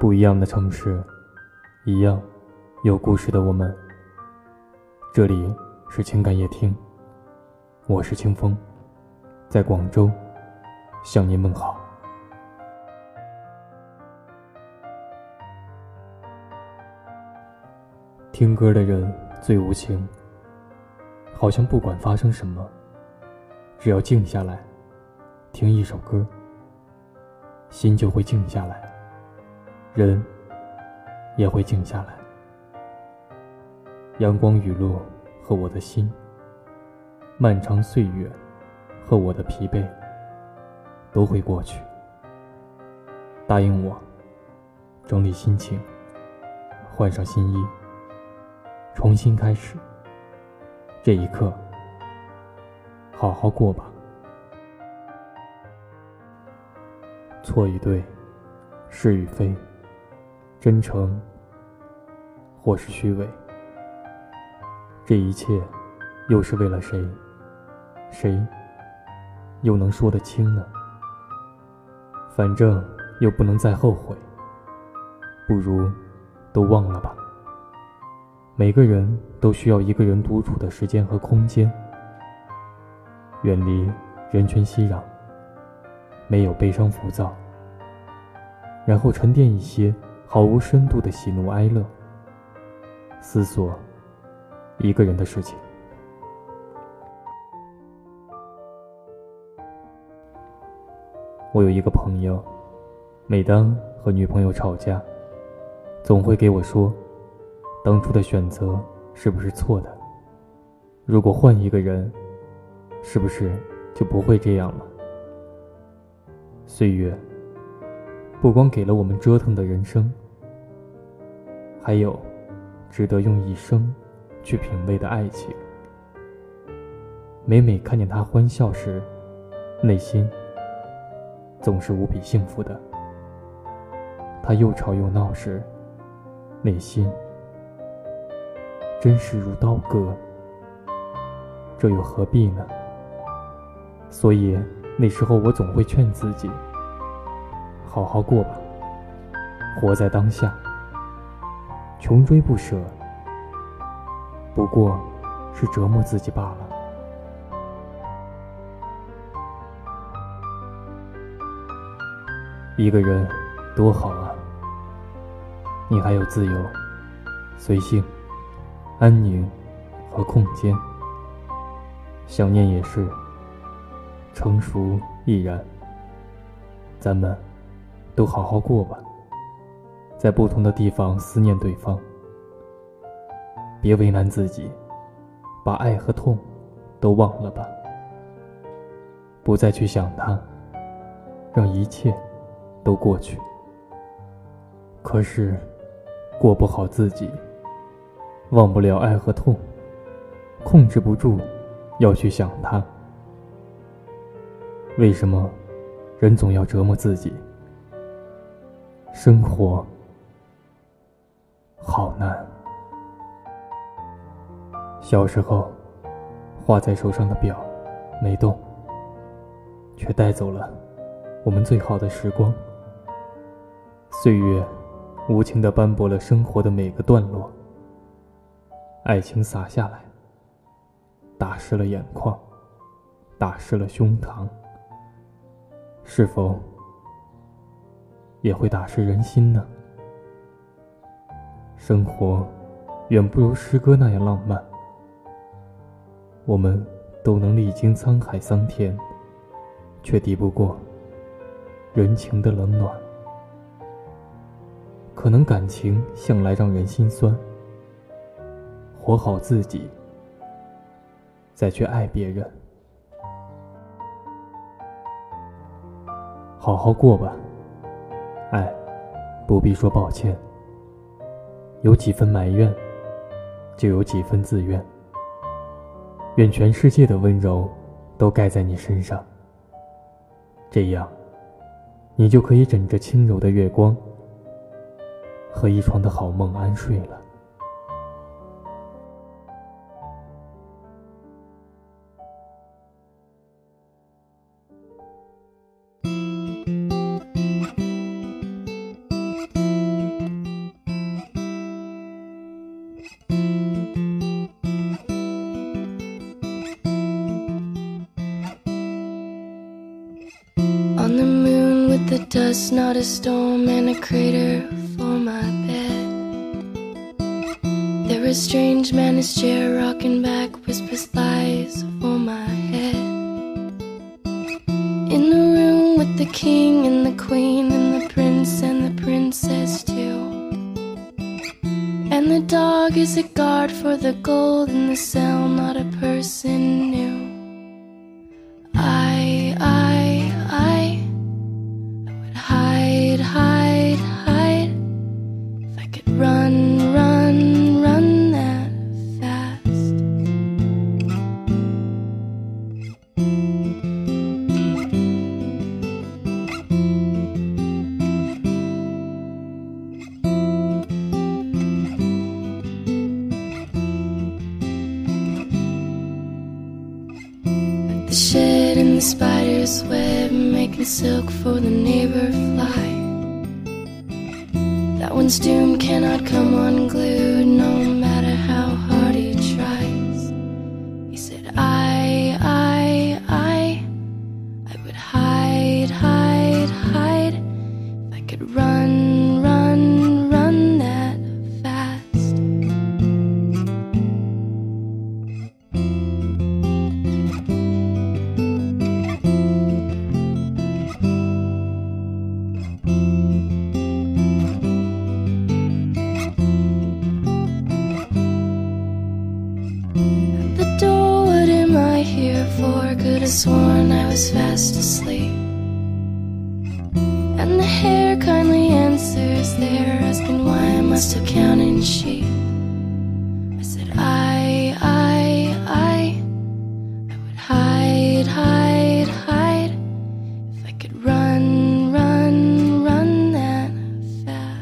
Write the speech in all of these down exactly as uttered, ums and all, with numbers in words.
不一样的城市，一样有故事的我们。这里是情感夜听，我是清风，在广州向您问好。听歌的人最无情，好像不管发生什么，只要静下来听一首歌，心就会静下来，人也会静下来。阳光雨露和我的心，漫长岁月和我的疲惫，都会过去。答应我，整理心情，换上新衣，重新开始。这一刻好好过吧。错与对，是与非，真诚或是虚伪，这一切又是为了谁？谁又能说得清呢？反正又不能再后悔，不如都忘了吧。每个人都需要一个人独处的时间和空间，远离人群熙攘，没有悲伤浮躁，然后沉淀一些毫无深度的喜怒哀乐，思索一个人的事情。我有一个朋友，每当和女朋友吵架，总会给我说，当初的选择是不是错的？如果换一个人，是不是就不会这样了？岁月不光给了我们折腾的人生，还有值得用一生去品味的爱情。每每看见他欢笑时，内心总是无比幸福的。他又吵又闹时，内心真是如刀割，这又何必呢？所以那时候我总会劝自己，好好过吧，活在当下，穷追不舍，不过是折磨自己罢了。一个人多好啊，你还有自由、随性、安宁和空间。想念也是，成熟亦然。咱们都好好过吧，在不同的地方思念对方，别为难自己，把爱和痛都忘了吧，不再去想他，让一切都过去。可是过不好自己，忘不了爱和痛，控制不住要去想他。为什么人总要折磨自己？生活好难。小时候画在手上的表没动，却带走了我们最好的时光。岁月无情地斑驳了生活的每个段落，爱情洒下来，打湿了眼眶，打湿了胸膛，是否也会打湿人心呢？生活远不如诗歌那样浪漫，我们都能历经沧海桑田，却抵不过人情的冷暖。可能感情向来让人心酸，活好自己，再去爱别人。好好过吧，爱不必说抱歉，有几分埋怨，就有几分自愿。愿全世界的温柔都盖在你身上，这样你就可以枕着轻柔的月光和一床的好梦安睡了。of dust, not a storm, and a crater for my bed. There a strange man in his chair, rocking back, whispers lies for my head. In the room with the king and the queen and the prince and the princess too. And the dog is a guard for the gold in the cell, not a person knew. I, I, I, I would hide, hide, hide, if I could run, run, run that fast. At the shed in the spider's web, making silk for the neighbor fly. That one's doom cannot come unglued, no matter how hard he tries. He said, I, I, I, I would hide, hide, hide, if I could run, run, run that fast. Could have sworn I was fast asleep. And the hair kindly answers there, asking why am I still counting sheep. I said, I, I, I, I would hide, hide, hide, if I could run, run, run that fast.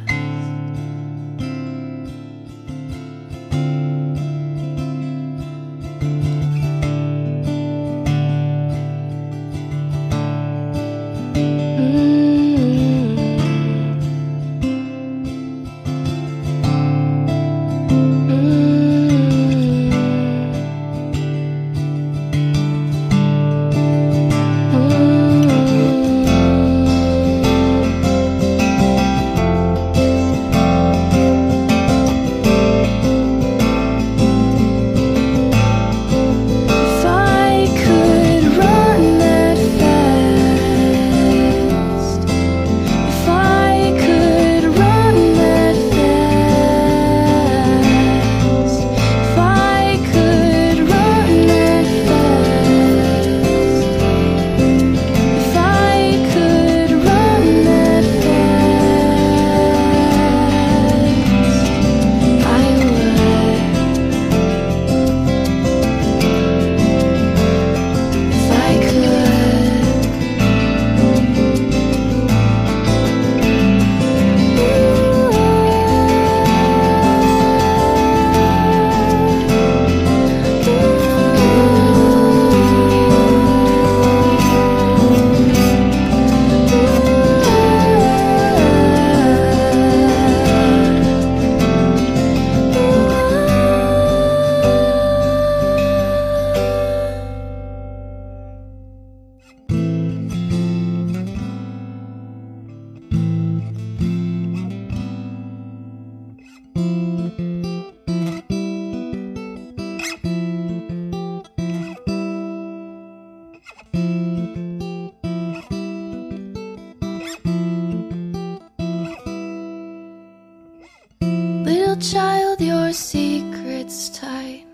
Child, your secret's tight,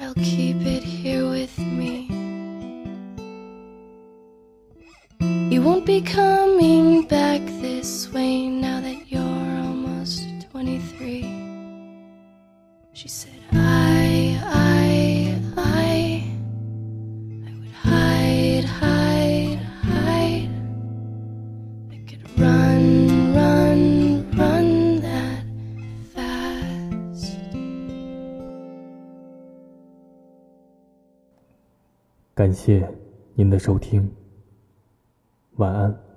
I'll keep it here with me. You won't be coming back this way now that you're almost twenty-three. She said, I, I, I, I would hide, hide, hide, I could run, run, run.感谢您的收听，晚安。